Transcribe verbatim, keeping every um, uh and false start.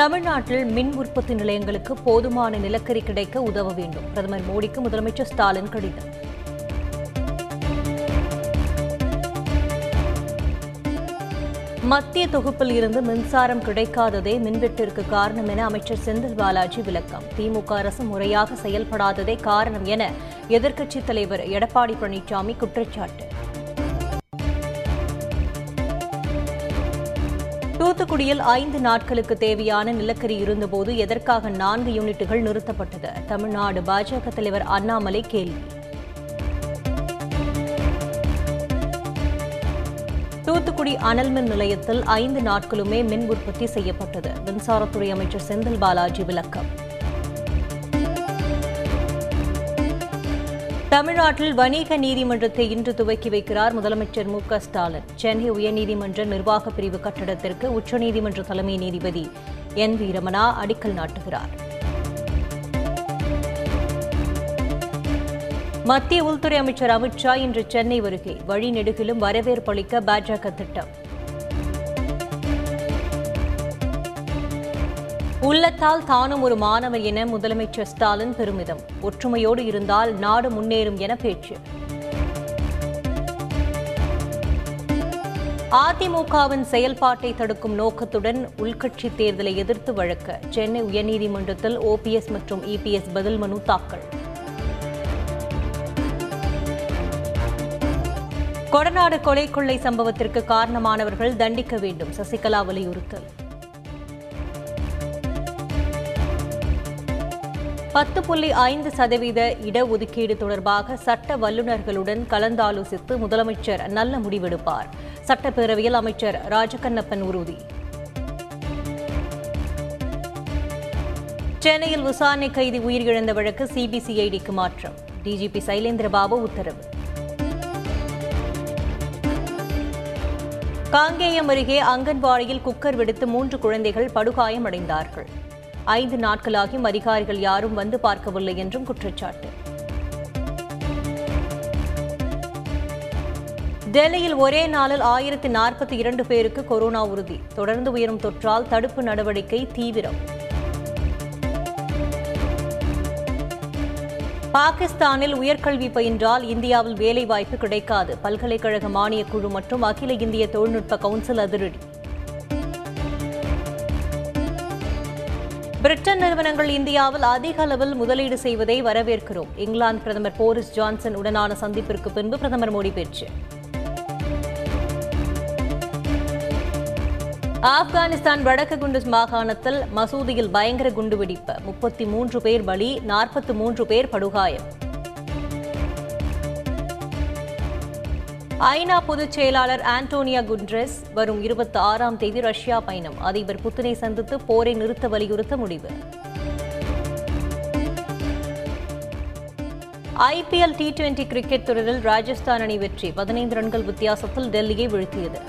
தமிழ்நாட்டில் மின் உற்பத்தி நிலையங்களுக்கு போதுமான நிலக்கரி கிடைக்க உதவ வேண்டும். பிரதமர் மோடிக்கு முதலமைச்சர் ஸ்டாலின் கடிதம். மத்திய தொகுப்பில் இருந்து மின்சாரம் கிடைக்காததே மின்வெட்டிற்கு காரணம் என அமைச்சர் செந்தில் பாலாஜி விளக்கம். திமுக அரசு முறையாக செயல்படாததே காரணம் என எதிர்க்கட்சித் தலைவர் எடப்பாடி பழனிசாமி குற்றச்சாட்டு. தூத்துக்குடியில் ஐந்து நாட்களுக்கு தேவையான நிலக்கரி இருந்தபோது எதற்காக நான்கு யூனிட்டுகள் நிறுத்தப்பட்டது? தமிழ்நாடு பாஜக தலைவர் அண்ணாமலை கேள்வி. தூத்துக்குடி அனல் மின் நிலையத்தில் ஐந்து நாட்களுமே மின் உற்பத்தி செய்யப்பட்டது. மின்சாரத்துறை அமைச்சர் செந்தில் பாலாஜி விளக்கம். தமிழ்நாட்டில் வணிக நீதிமன்றத்தை இன்று துவக்கி வைக்கிறார் முதலமைச்சர் மு க ஸ்டாலின். சென்னை உயர்நீதிமன்ற நிர்வாகப் பிரிவு கட்டடத்திற்கு உச்சநீதிமன்ற தலைமை நீதிபதி என் வி ரமணா அடிக்கல் நாட்டுகிறார். மத்திய உள்துறை அமைச்சர் அமித் ஷா இன்று சென்னை வருகை. வழிநெடுகிலும் வரவேற்பளிக்க பாஜக திட்டம். உள்ளத்தால் தானும் ஒரு மாணவர் என முதலமைச்சர் ஸ்டாலின் பெருமிதம். ஒற்றுமையோடு இருந்தால் நாடு முன்னேறும் என பேச்சு. அதிமுகவின் செயல்பாட்டை தடுக்கும் நோக்கத்துடன் உள்கட்சி தேர்தலை எதிர்த்து வழக்கு. சென்னை உயர்நீதிமன்றத்தில் ஓபிஎஸ் மற்றும் இபிஎஸ் பதில் மனு தாக்கல். கொடநாடு கொலை கொள்ளை சம்பவத்திற்கு காரணமானவர்கள் தண்டிக்க வேண்டும் சசிகலா வலியுறுத்தல். பத்து புள்ளி ஐந்து சதவீத இடஒதுக்கீடு தொடர்பாக சட்ட வல்லுநர்களுடன் கலந்தாலோசித்து முதலமைச்சர் நல்ல முடிவெடுப்பார். சட்டப்பேரவையில் அமைச்சர் ராஜகண்ணப்பன் உறுதி. சென்னையில் விசாரணை கைதி உயிரிழந்த வழக்கு சிபிசிஐடிக்கு மாற்றம். டிஜிபி சைலேந்திரபாபு உத்தரவு. காங்கேயம் அருகே அங்கன்வாடியில் குக்கர் வெடித்து மூன்று குழந்தைகள் படுகாயமடைந்தார்கள். ஐந்து நாட்களாகியும் அதிகாரிகள் யாரும் வந்து பார்க்கவில்லை என்றும் குற்றச்சாட்டு. டெல்லியில் ஒரே நாளில் ஆயிரத்தி நாற்பத்தி இரண்டு பேருக்கு கொரோனா உறுதி. தொடர்ந்து உயரும் தொற்றால் தடுப்பு நடவடிக்கை தீவிரம். பாகிஸ்தானில் உயர்கல்வி பயின்றால் இந்தியாவில் வேலைவாய்ப்பு கிடைக்காது. பல்கலைக்கழக மானியக் குழு மற்றும் அகில இந்திய தொழில்நுட்ப கவுன்சில் அதிரடி. பிரிட்டன் நிறுவனங்கள் இந்தியாவில் அதிக அளவில் முதலீடு செய்வதை வரவேற்கிறோம். இங்கிலாந்து பிரதமர் போரிஸ் ஜான்சன் உடனான சந்திப்பிற்கு பின்பு பிரதமர் மோடி பேச்சு. ஆப்கானிஸ்தான் வடக்கு குண்டு மாகாணத்தில் மசூதியில் பயங்கர குண்டுவெடிப்பு. முப்பத்தி மூன்று பேர் பலி, நாற்பத்தி மூன்று பேர் படுகாயம். ஐநா பொதுச் செயலாளர் ஆண்டோனியா குட்ரஸ் வரும் இருபத்தி ஆறாம் தேதி ரஷ்யா பயணம். அதிபர் புதினை சந்தித்து போரை நிறுத்த வலியுறுத்த முடிவு. ஐபிஎல் டி டுவெண்டி கிரிக்கெட் தொடரில் ராஜஸ்தான் அணி வெற்றி. பதினைந்து ரன்கள் வித்தியாசத்தில் டெல்லியை வீழ்த்தியது.